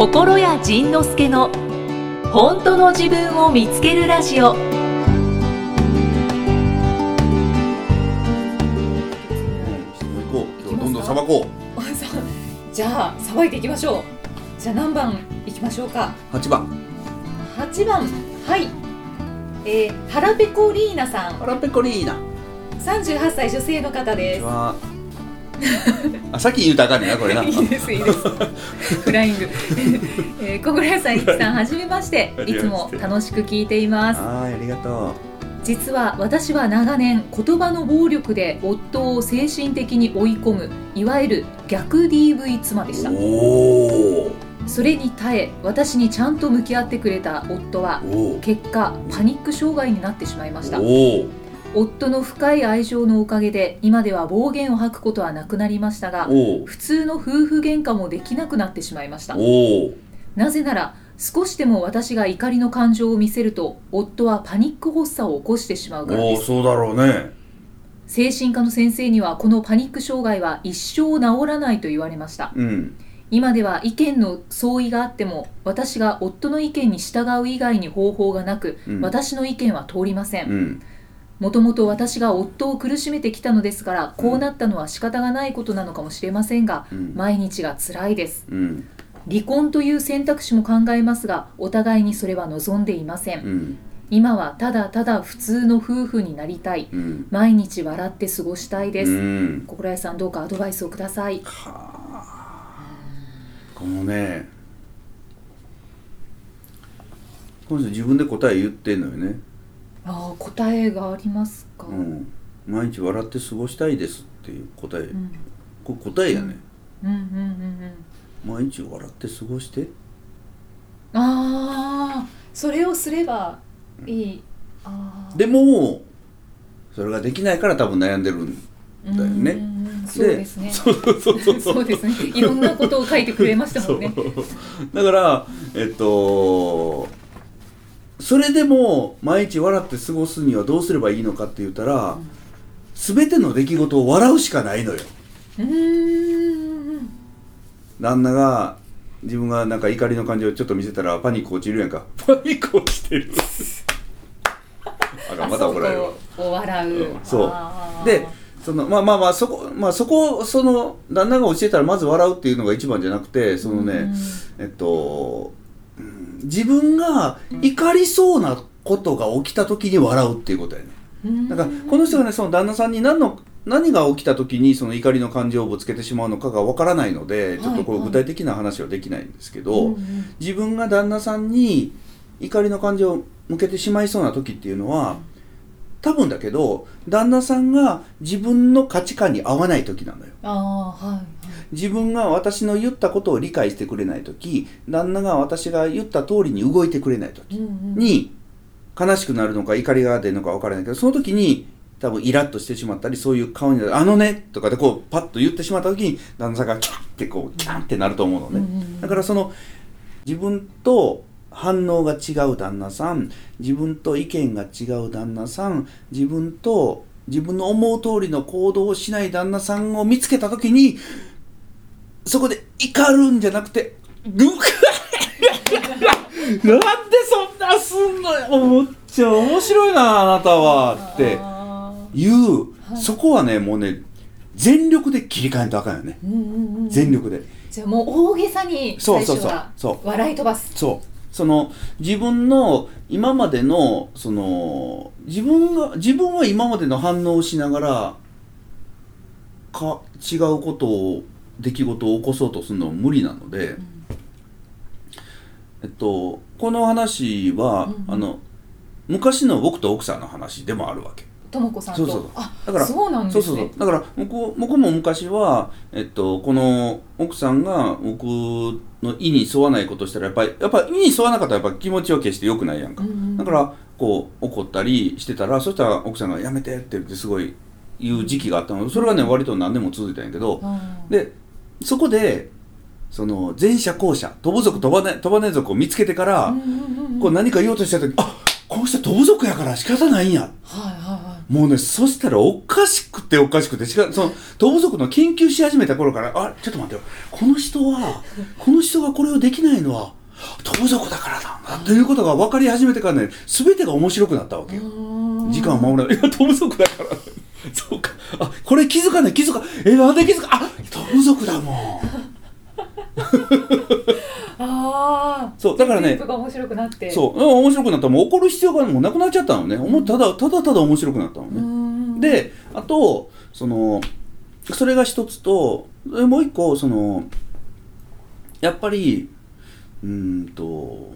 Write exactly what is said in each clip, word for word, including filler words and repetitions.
心谷仁之助の本当の自分を見つけるラジオ。どんどんさばこう。じゃあさばいていきましょう。じゃあ何番いきましょうか。はちばん。はちばん、はい、えー、ハラペコリーナさん。ハラペコリーナ、さんじゅうはっさい女性の方です。こんにちは。あ、さっき言うたらあかんねんな、これな。いいです、いいですフライング、えー、小倉さん、いきさん、はじめまして。いつも楽しく聞いています。あ、ありがとう。実は私は長年、言葉の暴力で夫を精神的に追い込む、いわゆる逆 ディーブイ 妻でした。お、それに耐え、私にちゃんと向き合ってくれた夫は結果、パニック障害になってしまいました。お、夫の深い愛情のおかげで今では暴言を吐くことはなくなりましたが、普通の夫婦喧嘩もできなくなってしまいました。お、なぜなら少しでも私が怒りの感情を見せると夫はパニック発作を起こしてしまうからです。お、そうだろうね。精神科の先生にはこのパニック障害は一生治らないと言われました、うん、今では意見の相違があっても私が夫の意見に従う以外に方法がなく、うん、私の意見は通りません、うん。もともと私が夫を苦しめてきたのですから、こうなったのは仕方がないことなのかもしれませんが、うん、毎日が辛いです、うん。離婚という選択肢も考えますが、お互いにそれは望んでいません。うん、今はただただ普通の夫婦になりたい、うん。毎日笑って過ごしたいです。うん、小倉さん、どうかアドバイスをください。はぁ。このね、この人自分で答え言ってんのよね。ああ、答えがありますか、うん、毎日笑って過ごしたいですっていう答え、うん、これ答えやね、うんうんうんうんうん、毎日笑って過ごして、ああ、それをすればいい、うん、あ、でもそれができないから多分悩んでるんだよね。うん、そうですね。そうですね。いろんなことを書いてくれましたもんね。だからえっとそれでも毎日笑って過ごすにはどうすればいいのかって言ったら、うん、全ての出来事を笑うしかないのよ。うーん、旦那が自分がなんか怒りの感情をちょっと見せたらパニック落ちるやんか。パニック落ちてるあら、また怒られる。お笑う、うん、そうで、そのまあまあまあそこ、まあ、そこその旦那が落ちてたらまず笑うっていうのが一番じゃなくて、そのね、えっと自分が怒りそうなことが起きた時に笑うっていうことやね。だからこの人がね、その旦那さんに何の何が起きた時にその怒りの感情をぶつけてしまうのかがわからないので、ちょっとこう具体的な話はできないんですけど、はいはい、自分が旦那さんに怒りの感情を向けてしまいそうな時っていうのは多分だけど、旦那さんが自分の価値観に合わない時なのよ。あ、はい、自分が私の言ったことを理解してくれない時、旦那が私が言った通りに動いてくれない時に、うんうん、悲しくなるのか怒りが出るのか分からないけど、その時に多分イラッとしてしまったり、そういう顔になる、あのねとかでこうパッと言ってしまった時に旦那さんがキャンってこうキャンってなると思うのね、うんうんうん、だからその自分と反応が違う旦那さん、自分と意見が違う旦那さん、自分と自分の思う通りの行動をしない旦那さんを見つけたときに、そこで怒るんじゃなくて、なんでそんなすんのよ、もうちょ面白いなあなたはっていう、はい、そこはね、もうね、全力で切り替えんとあかんよね、うんうんうん、全力で。じゃあもう大げさに最初は笑い飛ばす。そう、その自分の今までのその自分が自分は今までの反応をしながらか違うことを出来事を起こそうとするのは無理なので、うん、えっとこの話は、うん、あの昔の僕と奥さんの話でもあるわけ。ともこさんと。そうそうそう。あ、だからそうなんですね。そうそうそう。だから僕、僕も昔は、えっと、この奥さんが僕の意に沿わないことをしたらやっぱりやっぱり意に沿わなかったらやっぱ気持ちを決して良くないやんか、うんうん、だからこう怒ったりしてたら、そしたら奥さんがやめてって言ってすごい言う時期があったので、それがね割と何年も続いたんやけど、うん、でそこでその前者後者飛ぶ族飛ばね飛ばね族を見つけてから、うんうんうんうん、こう何か言おうとした時、あ、こうした飛ぶ族やから仕方ないんや、はいはいはい、もうね、そしたらおかしくておかしくて、しかその盗賊の研究し始めた頃から、あ、ちょっと待ってよ、この人はこの人がこれをできないのは盗賊だからなんだということが分かり始めてからね、全てが面白くなったわけよ。時間を守らない、いや盗賊だからそうか、あ、これ気づかない、気づか、え、なんで気づか、あ、盗賊だもんあ、そうだからね、面白くなって、そう、面白くなったらもう怒る必要がもうなくなっちゃったのね、うん、ただただただ面白くなったのね。うん、で、あとそのそれが一つと、もう一個そのやっぱりうーんと、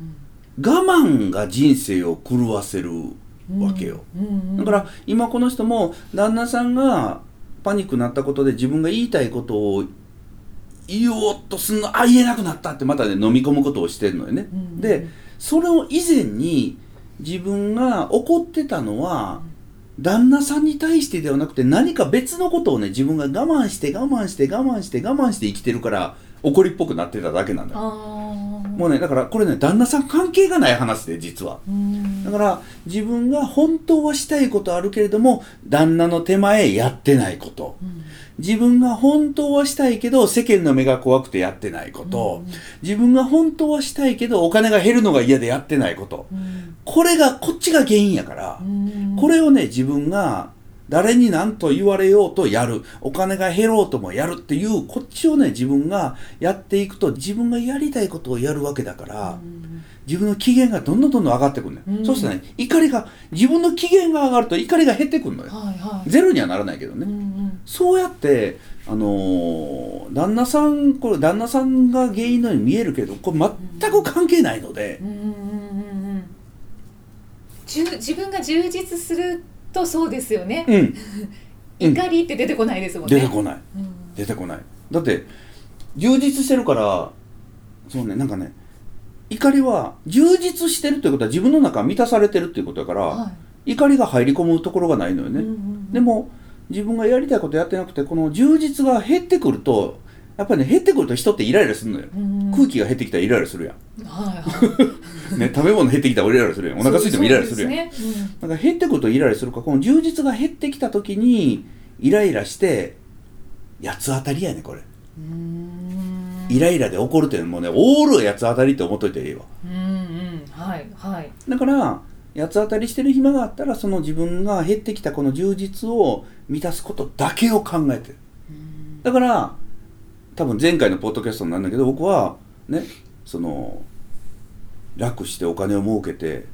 うん、我慢が人生を狂わせるわけよ、うんうんうん、だから今この人も旦那さんがパニックになったことで自分が言いたいことを言おうとすんの、あ、言えなくなったってまたね飲み込むことをしてるのよね、うんうん、でそれを以前に自分が怒ってたのは旦那さんに対してではなくて何か別のことをね、自分が我慢して我慢して我慢して我慢して生きてるから怒りっぽくなってただけなんだよ。もうね、だからこれね、旦那さん関係がない話で、実はだから自分が本当はしたいことあるけれども旦那の手前やってないこと、うん、自分が本当はしたいけど世間の目が怖くてやってないこと、うん、自分が本当はしたいけどお金が減るのが嫌でやってないこと、うん、これがこっちが原因やから、うん、これをね、自分が誰に何と言われようとやる、お金が減ろうともやるっていうこっちをね、自分がやっていくと自分がやりたいことをやるわけだから、うん、自分の機嫌がどんどんどんどん上がってくるのよ、うん、そうしたらね、怒りが、自分の機嫌が上がると怒りが減ってくるのよ、はいはい、ゼロにはならないけどね、うんうん、そうやってあのー、旦那さんこれ旦那さんが原因のように見えるけどこれ全く関係ないので、うんうんうんうん、じゅ自分が充実するとそうですよね、うん、怒りって出てこないですもんね、出てこない、うん、出てこない、だって充実してるから、そうね、なんかね、怒りは充実してるということは自分の中満たされてるということだから、はい、怒りが入り込むところがないのよね、うんうんうん、でも自分がやりたいことやってなくてこの充実が減ってくるとやっぱりね、減ってくると人ってイライラするのよ、うん、空気が減ってきたらイライラするやん、はいはいね、食べ物減ってきたらイライラするやん、お腹空いてもイライラするやん、ね、うん、なんか減ってくるとイライラするから、この充実が減ってきた時にイライラして八つ当たりやね、これ、うーん、イライラで怒るっていうのもね、オール八つ当たりって思っといていいわ、うんうん、はいはい、だから八つ当たりしてる暇があったらその自分が減ってきたこの充実を満たすことだけを考えてる、うん、だから多分前回のポッドキャストなんだけど、僕はね、その楽してお金を儲けて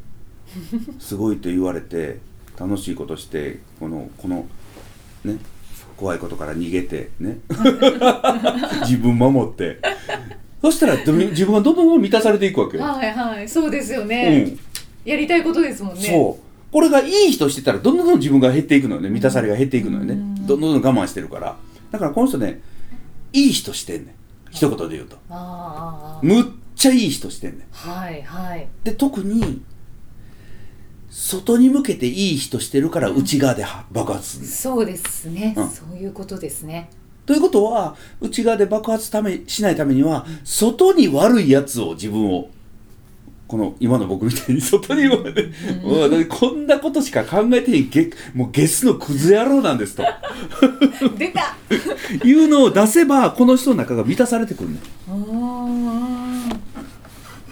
すごいと言われて楽しいことしてこのこのね、怖いことから逃げてね自分守ってそしたら自分はどんどん満たされていくわけよはいはい、そうですよね、うん、やりたいことですもんね。そう、これがいい人してたらどんどん自分が減っていくのよね、満たされが減っていくのよね、うん、どんどん我慢してるから。だからこの人ね、いい人してんねん、一言で言うと、あ、むっちゃいい人してんねん、はいはい、で特に外に向けていい人してるから内側で爆発する、うん、そうですね、うん、そういうことですね。ということは内側で爆発ためしないためには外に悪いやつを、自分をこの今の僕みたいに外に、うん、こんなことしか考えてへん、ゲもうゲスのクズ野郎なんですと出たいうのを出せばこの人の中が満たされてくるね。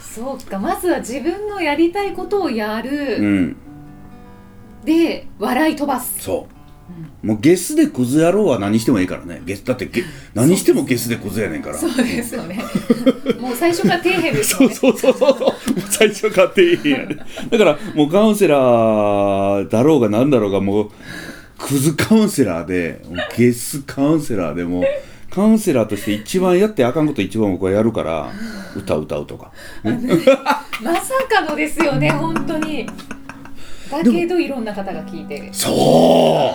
そうか、まずは自分のやりたいことをやる、うん、で笑い飛ばす。そう、うん、もうゲスでクズ野郎は何してもいいからね。ゲスだってゲ何してもゲスでクズやねんから。そうですよねもう最初から底辺ですよねそうそうそうそう最初から底辺やねだからもうカウンセラーだろうがなんだろうが、もうクズカウンセラーでゲスカウンセラーで、もうカウンセラーとして一番やってあかんこと一番僕はやるから、歌歌うとか、ねね、まさかのですよね本当に。だけどいろんな方が聞いてる。そう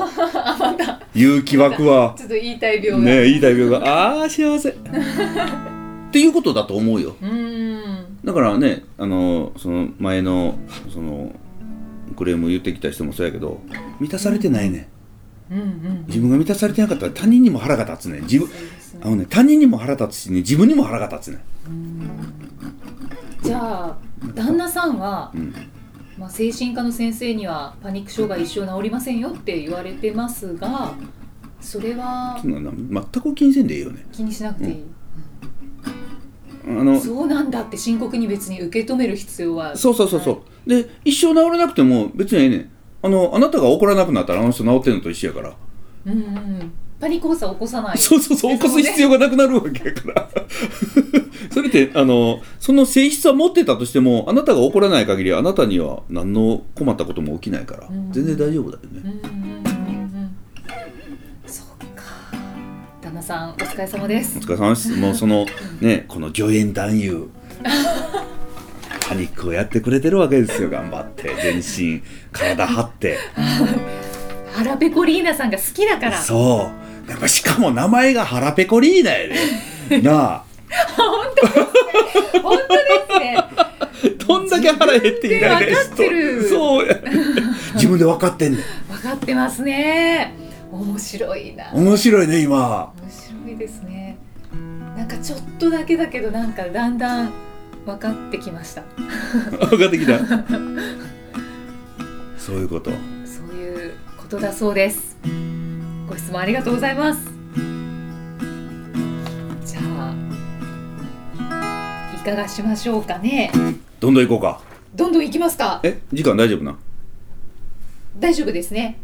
また勇気湧くわ、ちょっと言いたい病が、ね、言いたい病が、あー幸せっていうことだと思うよ。うーん、だからね、あのその前のそのクレーム言ってきた人もそうやけど、満たされてないね、うんうんうん、自分が満たされてなかったら他人にも腹が立つね。自分、あのね、他人にも腹立つし、ね、自分にも腹が立つね。うん、じゃあ旦那さんは、うん、まあ、精神科の先生にはパニック障害一生治りませんよって言われてますが、それは全く気にせんでいいよね。気にしなくていい、うん、あのそうなんだって深刻に別に受け止める必要は、そうそうそうそう、はい、で一生治れなくても別にいいね。あのあなたが怒らなくなったらあの人治ってるのと一緒やから、うんうん、パニック発作起こさない、そうそうそう、起こす必要がなくなるわけやからそれってあのその性質は持ってたとしてもあなたが怒らない限りあなたには何の困ったことも起きないから、うん、全然大丈夫だよね、うんうんうん、そっか。旦那さんお疲れ様です。お疲れ様ですもうそのねこの助演男優パニックをやってくれてるわけですよ。頑張って全身体張って腹ペコリーナさんが好きだから、そうやっぱしかも名前が腹ペコリーナやねなあ本当ですね本当ですねどんだけ腹減っていないですと、そうや自分で分かってんねん分かってますね。面白いな。面白いね。今面白いですね。なんかちょっとだけだけどなんかだんだん分かってきました分かってきたそういうことそういうことだそうです。ご質問ありがとうございます。じゃあいかがしましょうかね。どんどん行こうか。どんどん行きますか。え、時間大丈夫な。大丈夫ですね。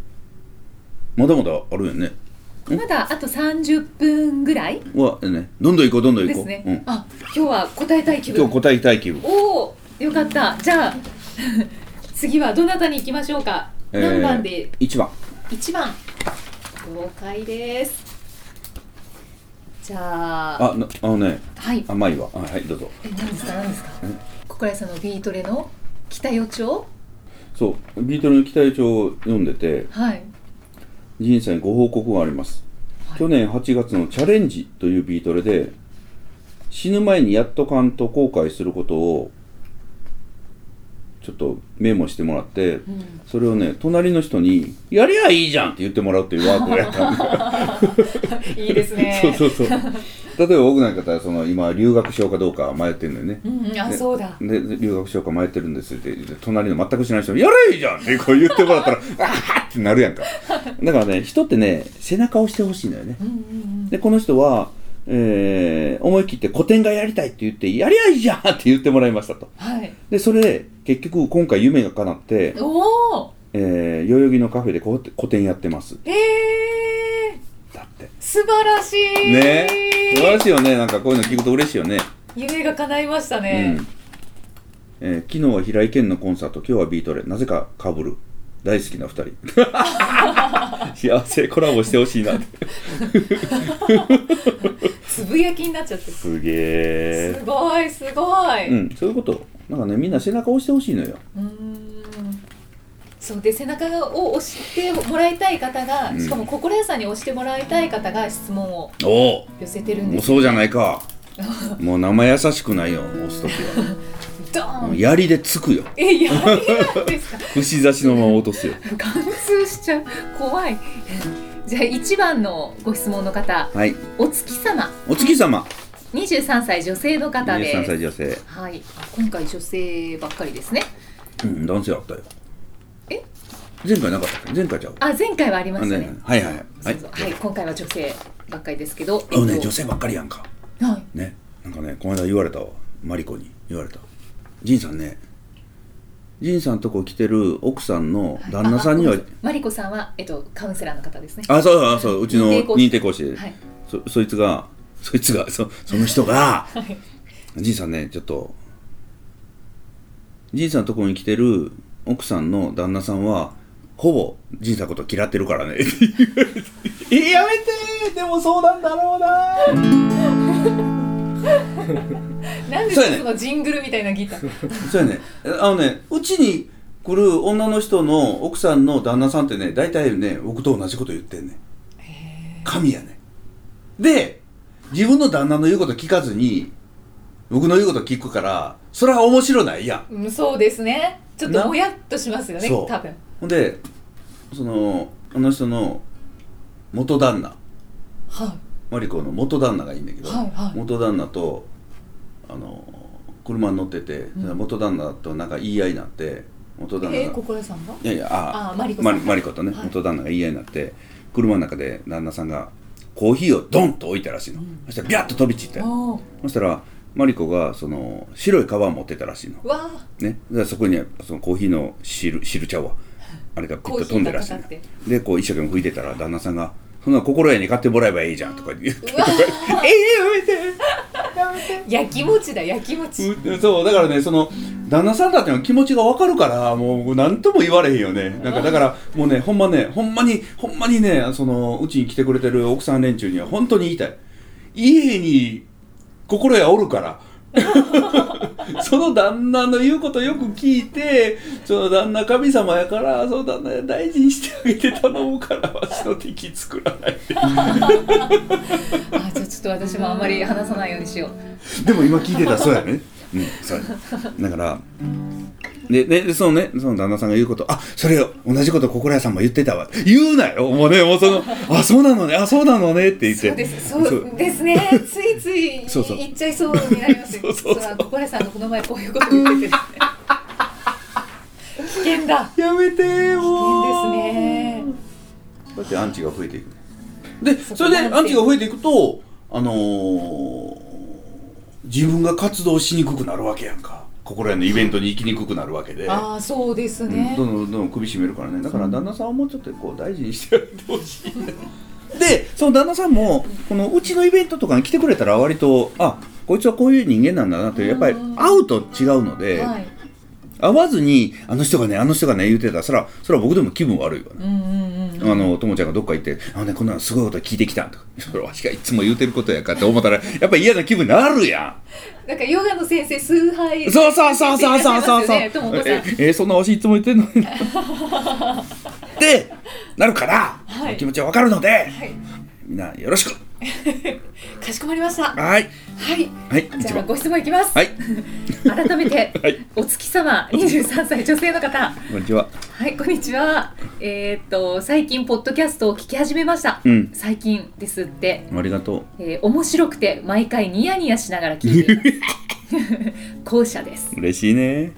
まだまだあるよね。まだあとさんじゅっぷんぐらいはね、どんどん行こうどんどん行こうですね、うん、あ、今日は答えたい気分。今日答えたい気分。おー、よかった。じゃあ次はどなたに行きましょうか、えー、何番で。いちばんいちばん、了解です。じゃあ、あ、な、あのね、はい、甘いわ、あ、はい、どうぞ。え、何ですか何ですか。小倉さんのビートレの北予兆。そう、ビートレの北予兆を読んでて、はい、人生にご報告があります、はい、去年はちがつのチャレンジというビートレで死ぬ前にやっとかんと後悔することをちょっとメモしてもらって、うん、それをね隣の人にやりゃいいじゃんって言ってもらうというワークをやったんだいいですねそうそうそう例えば僕なんかだったらその今留学しようかどうか迷ってるんだよね、うん、あ、そうだ、で留学しようか迷ってるんですって隣の全く知らない人にやりゃいいじゃんってこう言ってもらったらあーってなるやんか。だからね、人ってね背中を押してほしいんだよね、うんうんうん、でこの人は、えー、思い切って古典がやりたいって言ってやりゃいいじゃんって言ってもらいましたと、はい、でそれ結局今回夢が叶ってお、えー、代々木のカフェで古典やってます。えー、だって素晴らしいね。素晴らしいよね。なんかこういうの聞くと嬉しいよね。夢が叶いましたね、うん、えー、昨日は平井堅のコンサート、今日はビートレ、なぜかかぶる大好きなふたり幸せコラボしてほしいなってつぶやきになっちゃって、すげー、すごいすごい、うん、そういうこと。なんかね、みんな背中を押してほしいのよ。うーん、そうで、背中を押してもらいたい方が、うん、しかも心屋さんに押してもらいたい方が質問を寄せてるんです、ね、お、もうそうじゃないかもう生優しくないよ、押すときは槍で突くよ。え、槍なんですか串刺しのまま落とすよ貫通しちゃう、怖いじゃあいちばんのご質問の方、はい、お月様。お月様、にじゅうさんさい女性の方です。にじゅうさんさい女性、はい、今回女性ばっかりですね。うん、男性あったよ。え、前回なかったっけ。前回ちゃう。あ、前回はありましたね。はいはいはい、そうそう、はい、はい、今回は女性ばっかりですけど、あのね、えっと、女性ばっかりやんか、はい、ね、なんかね、この間言われたわ、マリコに言われた、ジンさんね、ジンさんとこ来てる奥さんの旦那さんには、はい、マリコさんは、えっと、カウンセラーの方ですね。あ、そうそうそう、うちの認定講師で、はい、そ, そいつがそいつが そ, その人が、はい、ジンさんね、ちょっとジンさんのとこに来てる奥さんの旦那さんはほぼジンさんのこと嫌ってるからねえ、やめてー、でもそうなんだろうななんで そ, そのジングルみたいなギターそうやね、あのね、うちに来る女の人の奥さんの旦那さんってね、大体ね、僕と同じこと言ってんね。へー、神やね。で、自分の旦那の言うこと聞かずに僕の言うこと聞くから、それは面白ないやん、うん、そうですね、ちょっともやっとしますよね、多分。ほんで、その、あの人の元旦那、はい、マリコの元旦那がいいんだけど、はいはい、元旦那とあの車に乗ってて、元旦那となんか言い合いになって、元旦那が、えー、ここらさんがいやいやああマリコさんマリ、マリコとね、はい、元旦那が嫌になって車の中で旦那さんがコーヒーをドンと置いたらしいの、うん、そしたらビャッと飛び散って、そしたらマリコがその白いカバン持ってたらしいのわ、ね、でそこにそのコーヒーの汁、汁ちゃうわあれがピッと飛んでらしいので、こう一生懸命拭いてたら旦那さんがそんな心屋に買ってもらえばいいじゃんとか言ってえーやめてやめてやきもちだやきもちそうだからね、その旦那さんだっての気持ちが分かるからもう何とも言われへんよね。なんかだからもうねほんまねほんまにほんまにねそのうちに来てくれてる奥さん連中には本当に言いたい、家に心屋おるからその旦那の言うことよく聞いて、その旦那神様やからその旦那大事にしてあげて頼むからわしの敵作らないであ、じゃあちょっと私もあんまり話さないようにしよう。でも今聞いてたらそうやね、うん、そうだからで、で、そのね、その旦那さんが言うこと、あ、それを同じこと心屋さんも言ってたわ。言うなよ、もうね、もうその、あ、そうなのね、あ、そうなのねって言って。そうです、そうですね、ついつい言っちゃいそうになりますよ。そうそうそうそう、心屋さんのこの前こういうこと言っててですね。危険だ。やめてー、もう。危険ですね。だってアンチが増えていく。で、それでアンチが増えていくと、あのー、自分が活動しにくくなるわけやんか。心屋のイベントに行きにくくなるわけで、ああそうですね、うん、どんどんどん首絞めるからね。だから旦那さんをもうちょっとこう大事にしてあげてほしいで、その旦那さんもこのうちのイベントとかに来てくれたら割と、あ、こいつはこういう人間なんだなという、やっぱり会うと違うので、はい、会わずにあの人がねあの人がね言うてたらそらそら僕でも気分悪いわね、うんうんうん、あのともちゃんがどっか行ってあのねこんなのすごいこと聞いてきたんとかそれわしがいつも言うてることやかって思ったらやっぱり嫌な気分になるやん。なんかヨガの先生崇拝そうそうそうそうそうそうそう、ね、え, えそんなわしいつも言ってんのにでなるから、はい、気持ちはわかるので、はい、みんなよろしくかしこまりました。はいはい、はい、じゃあご質問いきます、はい、改めて、はい、お月様にじゅうさんさい女性の方、こんにちは。はいこんにちは。えー、っと最近ポッドキャストを聞き始めました、うん、最近ですって。ありがとう、えー、面白くて毎回ニヤニヤしながら聞いています後者です。嬉しいね。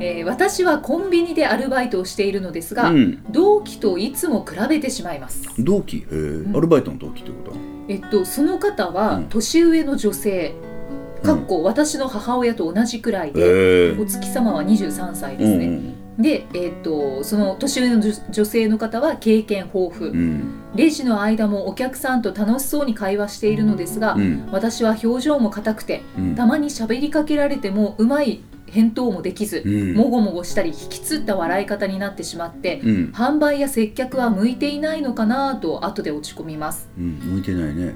えー、私はコンビニでアルバイトをしているのですが、うん、同期といつも比べてしまいます。同期、えーうん、アルバイトの同期ってことは、えっと、その方は年上の女性、うん、かっこ私の母親と同じくらいで、うん、お月様はにじゅうさんさいですね、うん、で、えっと、その年上の女性の方は経験豊富、うん、レジの間もお客さんと楽しそうに会話しているのですが、うん、私は表情も硬くて、うん、たまに喋りかけられてもうまい返答もできず、うん、もごもごしたり引きつった笑い方になってしまって、うん、販売や接客は向いていないのかなと後で落ち込みます、うん、向いてないね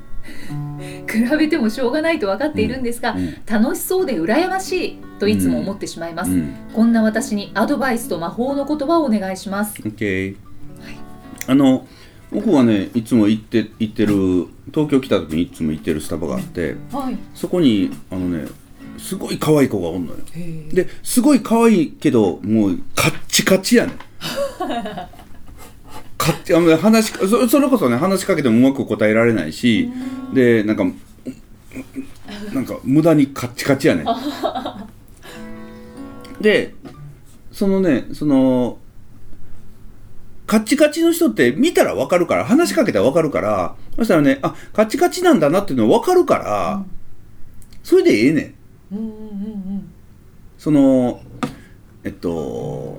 比べてもしょうがないと分かっているんですが、うんうん、楽しそうで羨ましいといつも思ってしまいます、うんうん、こんな私にアドバイスと魔法の言葉をお願いします。 OK、はい、あの僕はねいつも行って行ってる東京来た時にいつも行ってるスタバがあって、はい、そこにあのねすごい可愛い子がおんのよ。で、すごい可愛いけどもうカッチカチやねんカッチあの話そ、それこそね話しかけてもうまく答えられないし、で、なんかなんか無駄にカッチカチやねんで、そのねそのカッチカチの人って見たら分かるから、話しかけたら分かるから、そしたらね、あ、カッチカチなんだなっていうの分かるから、うん、それでええねん。うんうんうん、そのえっと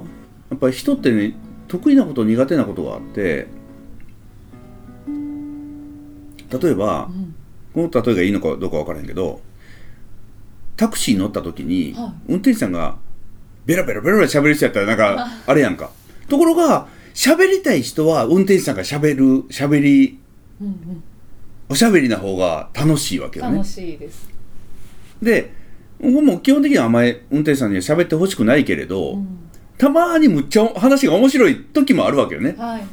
やっぱり人ってね得意なこと苦手なことがあって、例えば、うん、この例えがいいのかどうか分からへんけど、タクシー乗った時に、はい、運転手さんがベラベラベラベラ喋る人やったらなんかあれやんかところが喋りたい人は運転手さんが喋る喋り、うんうん、おしゃべりな方が楽しいわけよね。楽しいです。で僕も基本的にはあまり運転手さんには喋ってほしくないけれど、うん、たまにむっちゃ話が面白い時もあるわけよね、はい、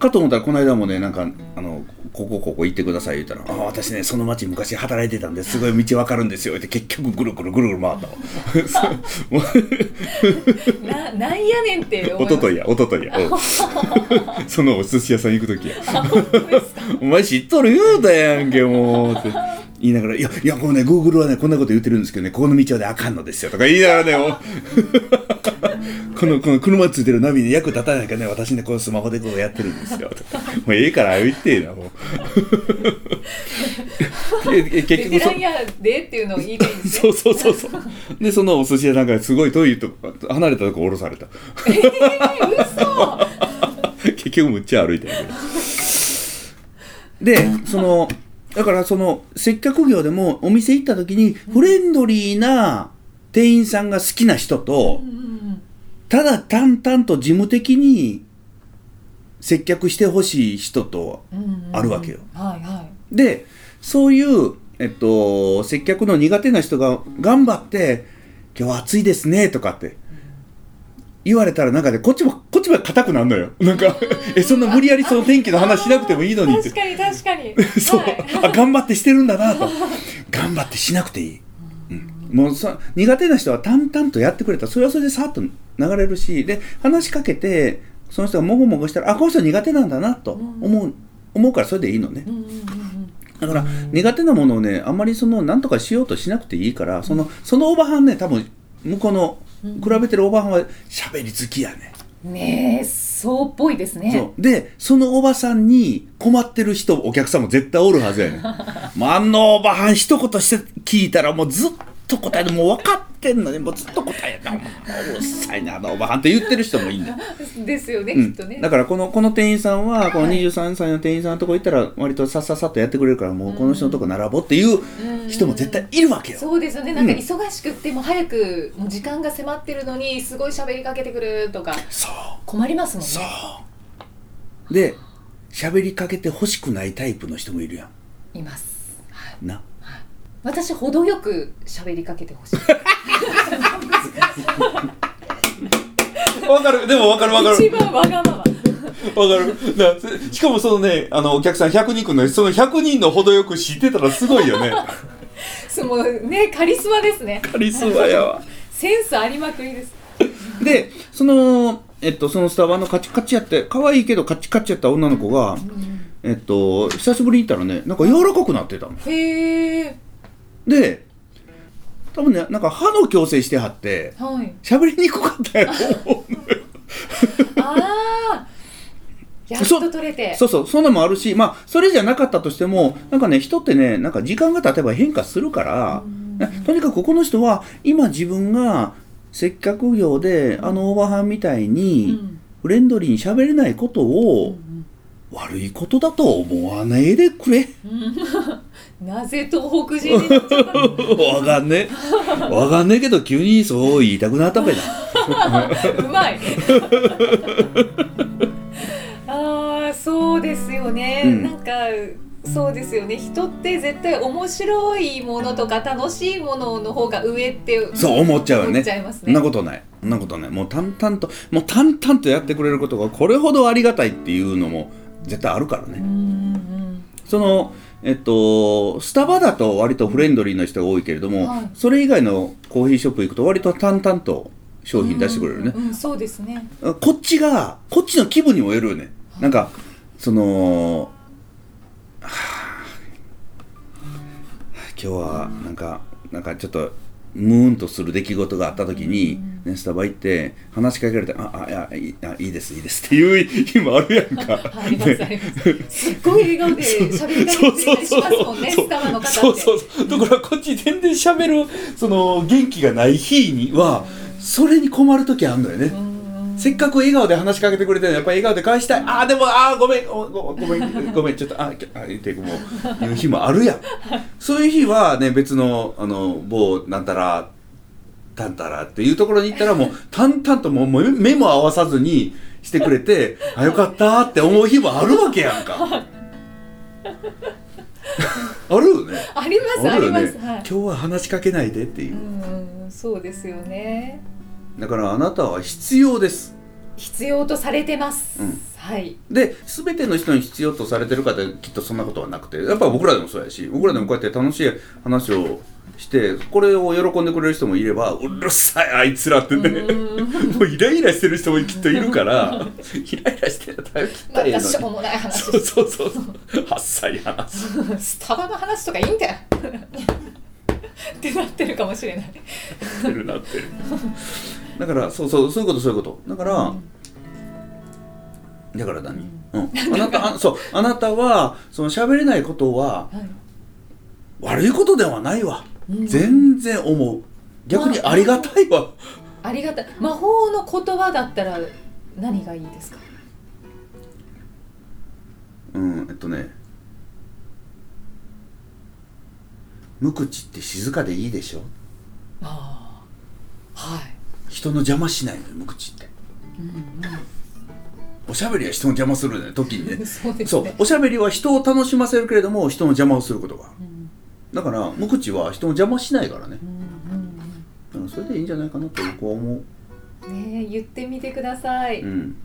かと思ったらこの間もねなんかあのここここ行ってください言ったら、あ、私ねその町昔働いてたんですごい道わかるんですよって結局ぐるぐるぐるぐる回ったな, なんやねんっておとといやおとといやそのお寿司屋さん行く時やお前知っとる言うたやんけもうって言いながら、いやいやこのね Google はねこんなこと言ってるんですけどね、ここの道はねあかんのですよとか言いながらねこのこの車ついてるナビに役立たないからね、私ねこのスマホでこうやってるんですよとか、もうええから歩いてえなもうえ結局ベテランやでっていうのを言いたいんですね。そうそうそうそうでそのお寿司屋なんかすごい遠いとこ離れたとこ降ろされたえー嘘結局むっちゃ歩いてるでそのだからその接客業でもお店行った時にフレンドリーな店員さんが好きな人と、ただ淡々と事務的に接客してほしい人とあるわけよ。でそういう、えっと、接客の苦手な人が頑張って今日は暑いですねとかって言われたらなんかねこっちもこっちも硬くなるのよ。なんかえそんな無理やりその天気の話しなくてもいいのにって。確かに確かに。そう、はい、あ頑張ってしてるんだなと。頑張ってしなくていい。うん、もうさ苦手な人は淡々とやってくれたらそれはそれでさっと流れるし、で話しかけてその人がもごもごしたらあこの人苦手なんだなと思う、うん、思うからそれでいいのね。うんうんうん、だから苦手なものをねあんまりそのなんとかしようとしなくていいから、そのそのおばはんね多分向こうの比べてるおばはんは喋り好きやね。ねえ、そうっぽいですね。そうで、そのおばさんに困ってる人、お客さんも絶対おるはずやね。もうあのおばはん一言して聞いたらもうずっと答えて、もう分かってんのにもうずっと答えて、もううるさいなあのおばはんって言ってる人もいいんだよ。ですよね、うん、きっとね。だからこのこの店員さんはこのにじゅうさんさいの店員さんのとこ行ったら割とさっさっさっとやってくれるから、もうこの人のとこ並ぼうっていう人も絶対いるわけよ。そうですよね。なんか忙しくっても早くもう時間が迫ってるのにすごい喋りかけてくるとか、そう困りますもんね。そうで喋りかけてほしくないタイプの人もいるやん。います、はい、な、はい、私程よく喋りかけてほしいわかる。でもわかるわかる。一番わがままわかる。だからしかもそのね、あのお客さんひゃくにん来るのにそのひゃくにんの程よく知ってたらすごいよね。そうもうねカリスマですね。カリスマやわ。センスありまくりです。でそのえっとそのスタバのカチカチやって可愛いけどカチカチやった女の子が、うん、えっと久しぶりに行ったらねなんか柔らかくなってたの。へー。で多分ねなんか歯の矯正してはって喋りにくかったよ。ああ。やっと取れて そ, そうそうそんなもあるし、まあそれじゃなかったとしてもなんかね人ってねなんか時間が経てば変化するから、とにかくこの人は今自分が接客業であのおばはんみたいにフレンドリーに喋れないことを悪いことだと思わないでくれ。なぜ東北人になっちゃったの？わかんねえわかんねえけど急にそう言いたくなったべな。うまい。あーそうですよね、うん、なんかそうですよね。人って絶対面白いものとか楽しいものの方が上ってそう思っちゃうよね。思っちゃいますね。そんなことないそんなことない。もう淡々ともう淡々とやってくれることがこれほどありがたいっていうのも絶対あるからね。うんうん、そのえっとスタバだと割とフレンドリーな人が多いけれども、はい、それ以外のコーヒーショップ行くと割と淡々と商品出してくれるね。うんうん、そうですね。こっちがこっちの気分にもよるよね。なんかその、はあ、今日はなんかなんかちょっとムーンとする出来事があった時に、ね、スタバ行って話しかけられてああいやいやいいですいいですっていう日もあるやんか。ありますあります。すっごい笑顔で喋りかけてたりしますもんね。スタバの方って。そうそうそう。だからこっち全然喋るその元気がない日にはそれに困る時あるんだよね。うんせっかく笑顔で話しかけてくれてやっぱり笑顔で返したい。ああでもああごめんごめんごめんちょっとああ言ってもういう日もあるやん。そういう日はね別のあの某なんたらたんたらっていうところに行ったらもう淡々ともう目も合わさずにしてくれてあよかったって思う日もあるわけやんか。あるよね。ありますあります。今日は話しかけないでっていう。うんそうですよね。だからあなたは必要です。必要とされてます。うん、はい。で、全ての人に必要とされてるかってきっとそんなことはなくて、やっぱ僕らでもそうやし、僕らでもこうやって楽しい話をして、これを喜んでくれる人もいれば、うるさいあいつらってね、もうイライラしてる人もきっといるから、イライラしてたら切ったらいいのに。またしょうもない話。そうそうそうそう。はっさい話。スタバの話とかいいんだよ。ってなってるかもしれないなってるなってるだからそうそうそういうことそういうことだから、うん、だから何、うん、あなたあそうあなたはその喋れないことは、はい、悪いことではないわ、うん、全然思う逆にありがたいわ、まあ、ありがたい魔法の言葉だったら何がいいですか。うんえっとね無口って静かでいいでしょ。ああはい。人の邪魔しないのよ無口って、うんうん、おしゃべりは人の邪魔するのよ時にねそうですねそうおしゃべりは人を楽しませるけれども人の邪魔をすることが、うん、だから無口は人の邪魔しないからね、うんうんうん、だからそれでいいんじゃないかなと僕は思うねえ言ってみてください、うん、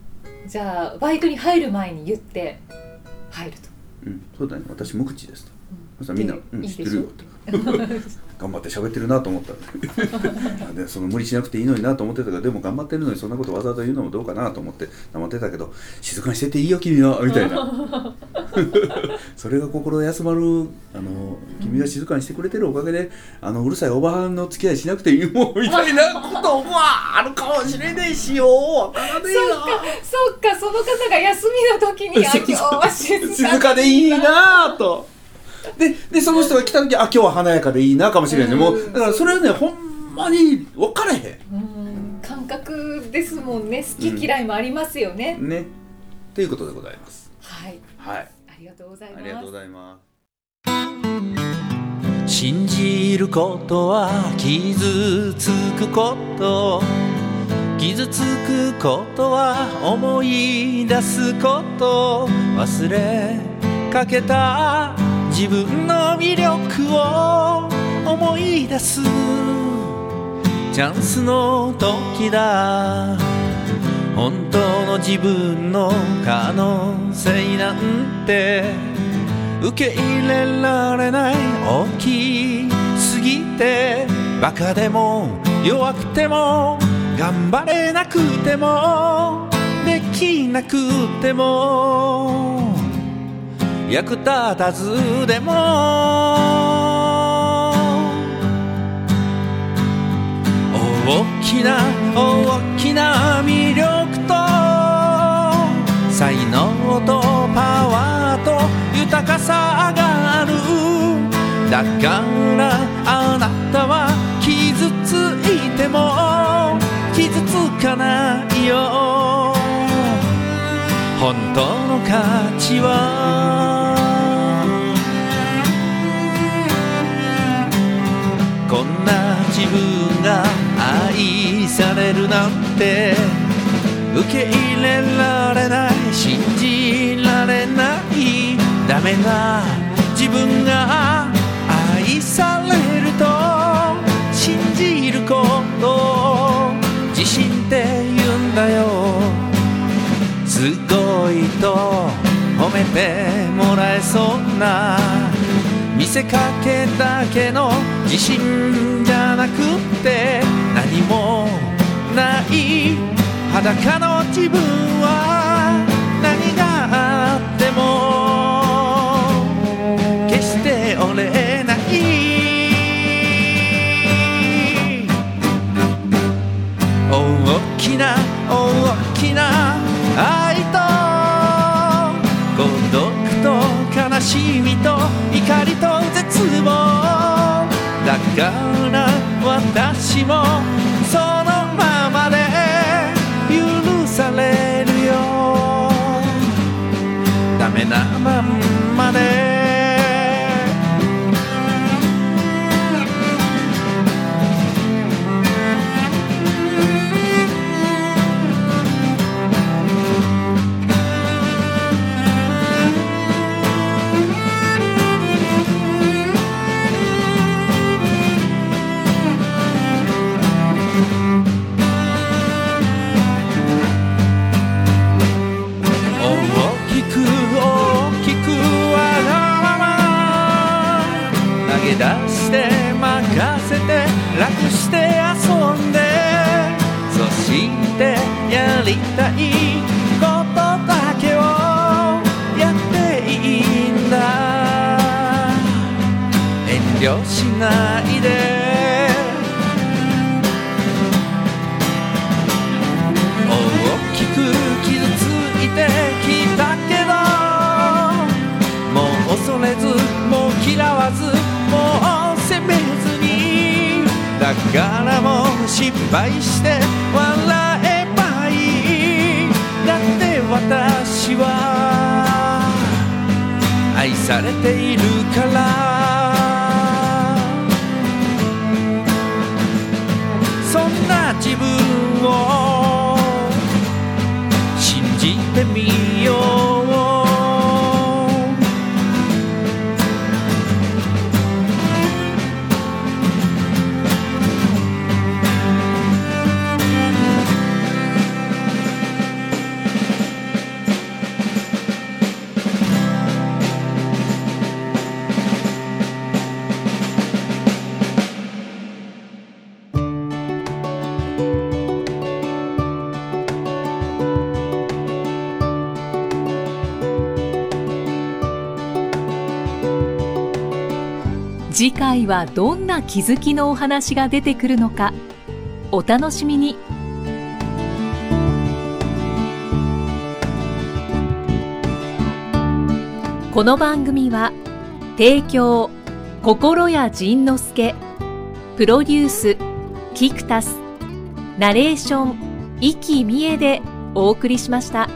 じゃあバイトに入る前に言って入ると、うん、そうだね私無口ですと、うん、さみんな、うん、知ってるよって頑張って喋ってるなと思ったでその無理しなくていいのになと思ってたからでも頑張ってるのにそんなことわざわざ言うのもどうかなと思って黙ってたけど静かにしてていいよ君はみたいなそれが心休まるあの君が静かにしてくれてるおかげであのうるさいおばはんの付き合いしなくていいもんみたいなこともあるかもしれないしよわからねえなそっかそっかその方が休みの時にあ今日は静か、 静かでいいなとで, で、その人が来た時、あ、今日は華やかでいいなかもしれないね、もうだからそれはね、ほんまに分からへん、うん感覚ですもんね、好き嫌いもありますよね、うん、ね、ということでございますはい、はい、ありがとうございますありがとうございます信じることは傷つくこと傷つくことは思い出すこと忘れかけた自分の魅力を思い出すチャンスの時だ本当の自分の可能性なんて受け入れられない大きすぎてバカでも弱くても頑張れなくてもできなくても役立たずでも大きな大きな魅力と才能とパワーと豊かさがあるだからあなたは傷ついても傷つかないよ本当の価値はこんな自分が愛されるなんて受け入れられない信じられないダメな自分が愛されると信じること自信って言うんだよすごいと褒めてもらえそうな見せかけだけの自信じゃなくて何もない裸の自分は何があっても決して折れない大きな大きな愛と孤独と悲しみと怒りと絶望だから私もそのままで許されるよダメなまんまで楽して遊んでそしてやりたいことだけをやっていいんだ遠慮しないで大きく傷ついてきたけどもう恐れずもう嫌わずもう責めずにだからもう失敗して笑えばいいだって私は愛されているからそんな自分を見よう次回はどんな気づきのお話が出てくるのか、お楽しみに。この番組は、提供、心谷仁之助、プロデュース、キクタス、ナレーション、生きみえでお送りしました。